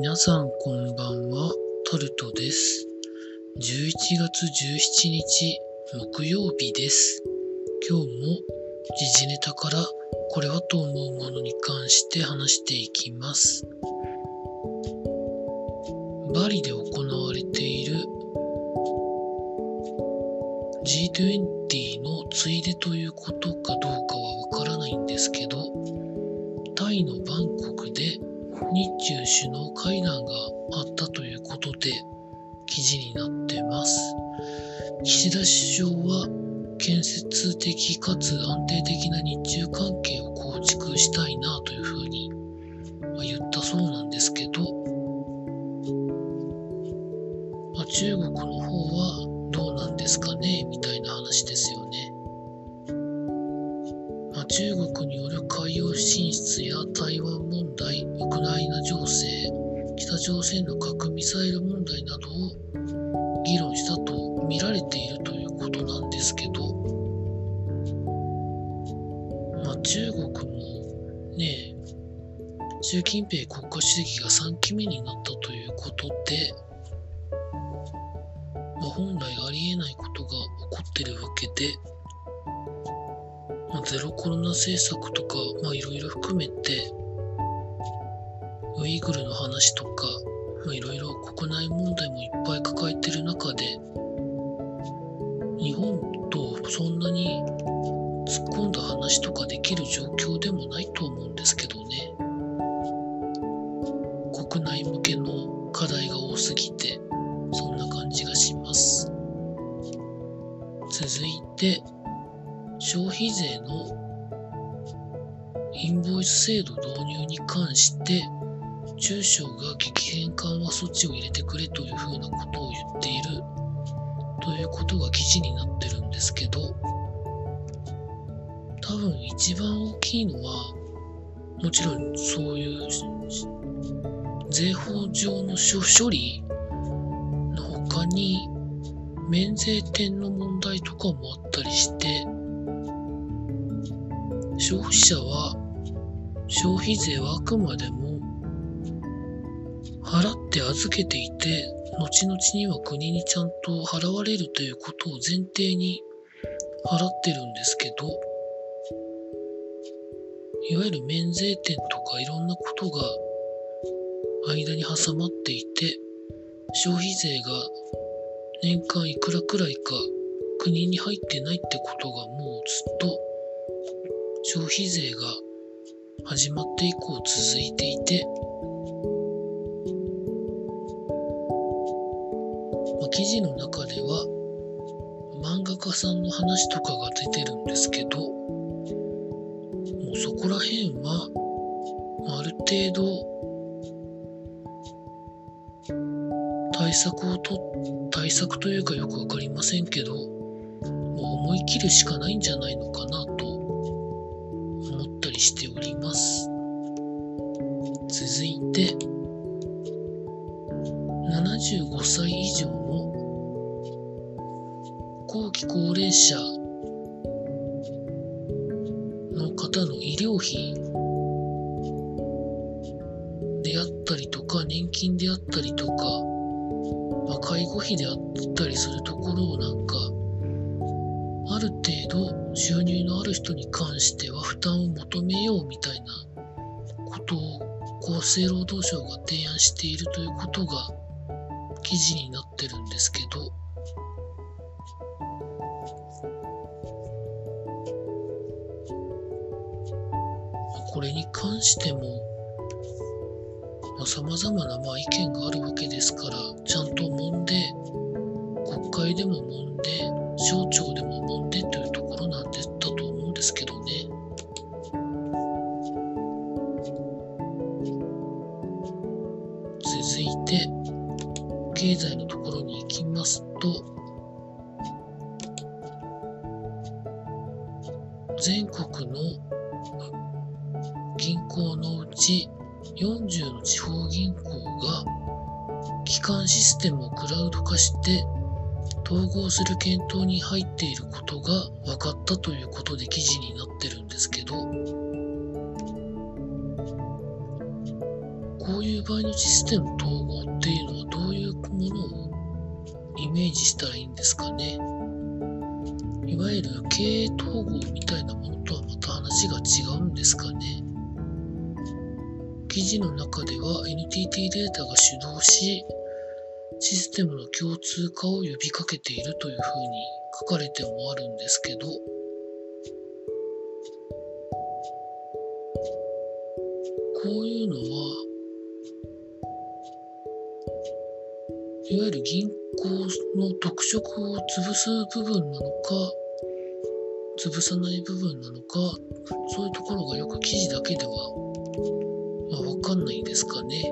皆さんこんばんは、タルトです。11月17日木曜日です。今日も時事ネタからこれはと思うものに関して話していきます。バリで行われている G20 のついでということかどうかはわからないんですけど、タイのバンコクで日中首脳会談があったということで記事になってます。岸田首相は建設的かつ安定的な日中関係を構築したいなというふうに言ったそうなんですけど、中国の方はどうなんですかねみたいな話ですよね。中国による海洋進出や台湾問題、ウクライナ情勢、北朝鮮の核ミサイル問題などを議論したと見られているということなんですけど、中国もね、習近平国家主席が3期目になったということで、本来ありえないことが起こってるわけで、ゼロコロナ政策とかいろいろ含めてウイグルの話とかいろいろ国内問題もいっぱい抱えてる中で、日本とそんなに突っ込んだ話とかできる状況でもないと思うんですけどね。国内向けの課題が多すぎてそんな感じがします。続いて消費税のインボイス制度導入に関して中小が激変緩和措置を入れてくれというふうなことを言っているということが記事になってるんですけど、多分一番大きいのはもちろんそういう税法上の処理の他に免税店の問題とかもあったりして、消費者は消費税はあくまでも払って預けていて後々には国にちゃんと払われるということを前提に払ってるんですけど、いわゆる免税店とかいろんなことが間に挟まっていて、消費税が年間いくらくらいか国に入ってないってことがもうずっと消費税が始まって以降続いていて、記事の中では漫画家さんの話とかが出てるんですけど、もうそこら辺はある程度対策というかよくわかりませんけど、もう思い切るしかないんじゃないのかなと思ったりしております。続いて75歳以上の後期高齢者の方の医療費であったりとか年金であったりとか、介護費であったりするところをなんかある程度収入のある人に関しては負担を求めようみたいなことを厚生労働省が提案しているということが記事になってるんですけど、これに関しても様々な意見があるわけですから、ちゃんと揉んで国会でも揉んで省庁でも揉んでというところなんだと思うんですけどね。続いて経済のところに行きますと、全国の銀行のうち40の地方銀行が基幹システムをクラウド化して統合する検討に入っていることが分かったということで記事になってるんですけど、ここういう場合のシステム統合っていうのはどういうものをイメージしたらいいんですかね。いわゆる経営統合みたいなものとはまた話が違うんですかね。記事の中では NTT データが主導しシステムの共通化を呼びかけているというふうに書かれてもあるんですけど、こういうのはいわゆる銀行の特色を潰す部分なのか潰さない部分なのか、そういうところがよく記事だけでは、分かんないですかね。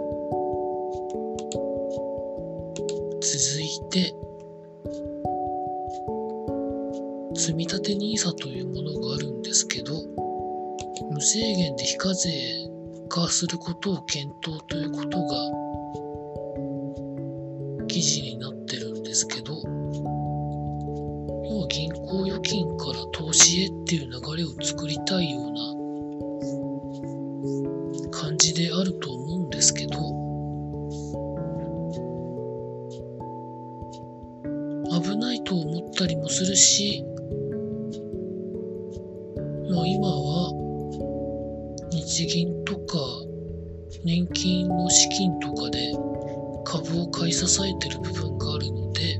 続いて積み立て NISA というものがあるんですけど、無制限で非課税化することを検討ということが記事になってるんですけど、要は銀行預金から投資へっていう流れを作りたいような感じであると思うんですけど、危ないと思ったりもするし、今は日銀とか年金の資金とかで株を買い支えてる部分があるので、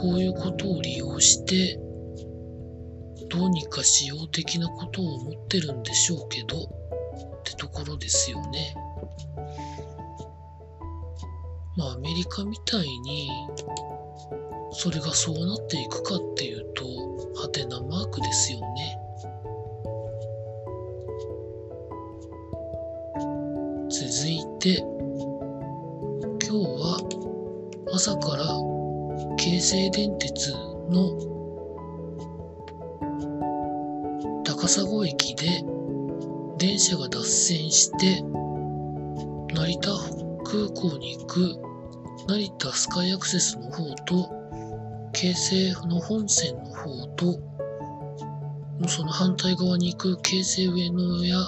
こういうことを利用してどうにかしよう的なことを思ってるんでしょうけどってところですよね。アメリカみたいにそれがそうなっていくかっていうとハテナマークですよね。続いて今日は朝から京成電鉄の高砂駅で電車が脱線して成田空港に行く成田スカイアクセスの方と京成の本線の方とその反対側に行く京成上野や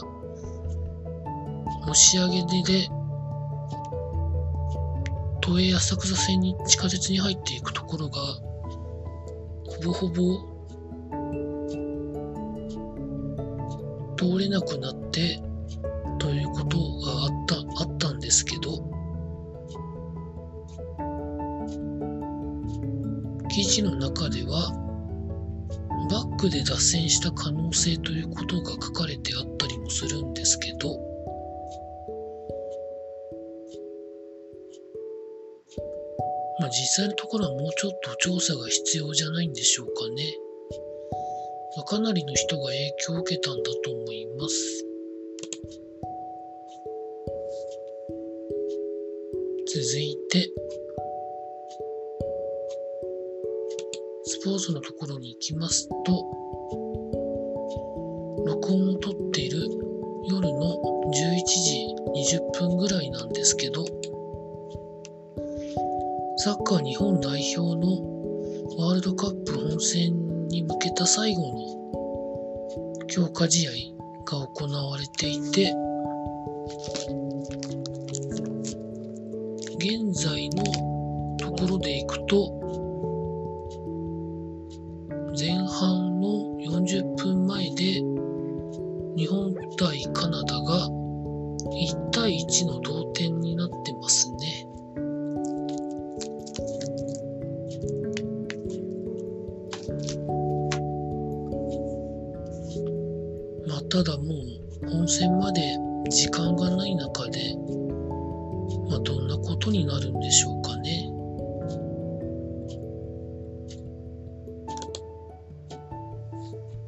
押上で都営浅草線に地下鉄に入っていくところがほぼほぼ通れなくなってということがあったんですけど、記事の中ではバックで脱線した可能性ということが書かれてあったりもするんですけど、実際のところはもうちょっと調査が必要じゃないんでしょうかね。かなりの人が影響を受けたんだと思います。続いてスポーツのところに行きますと、録音を撮っている夜の11時20分ぐらいなんですけど、サッカー日本代表のワールドカップ本戦に向けた最後の強化試合が行われていて、現在のところでいくと前半の40分前で日本対カナダが1対1の同点になってますね。ただもう本戦まで時間がない中で、どんなことになるんでしょうかね。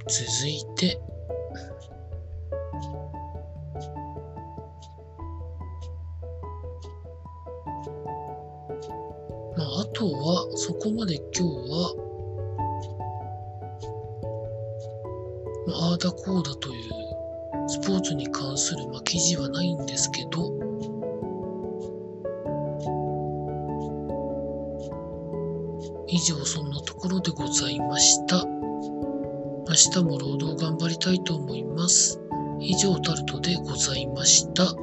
続いてあとはそこまで今日はああだこうだというスポーツに関する記事はないんですけど、以上そんなところでございました。明日も労働頑張りたいと思います。以上タルトでございました。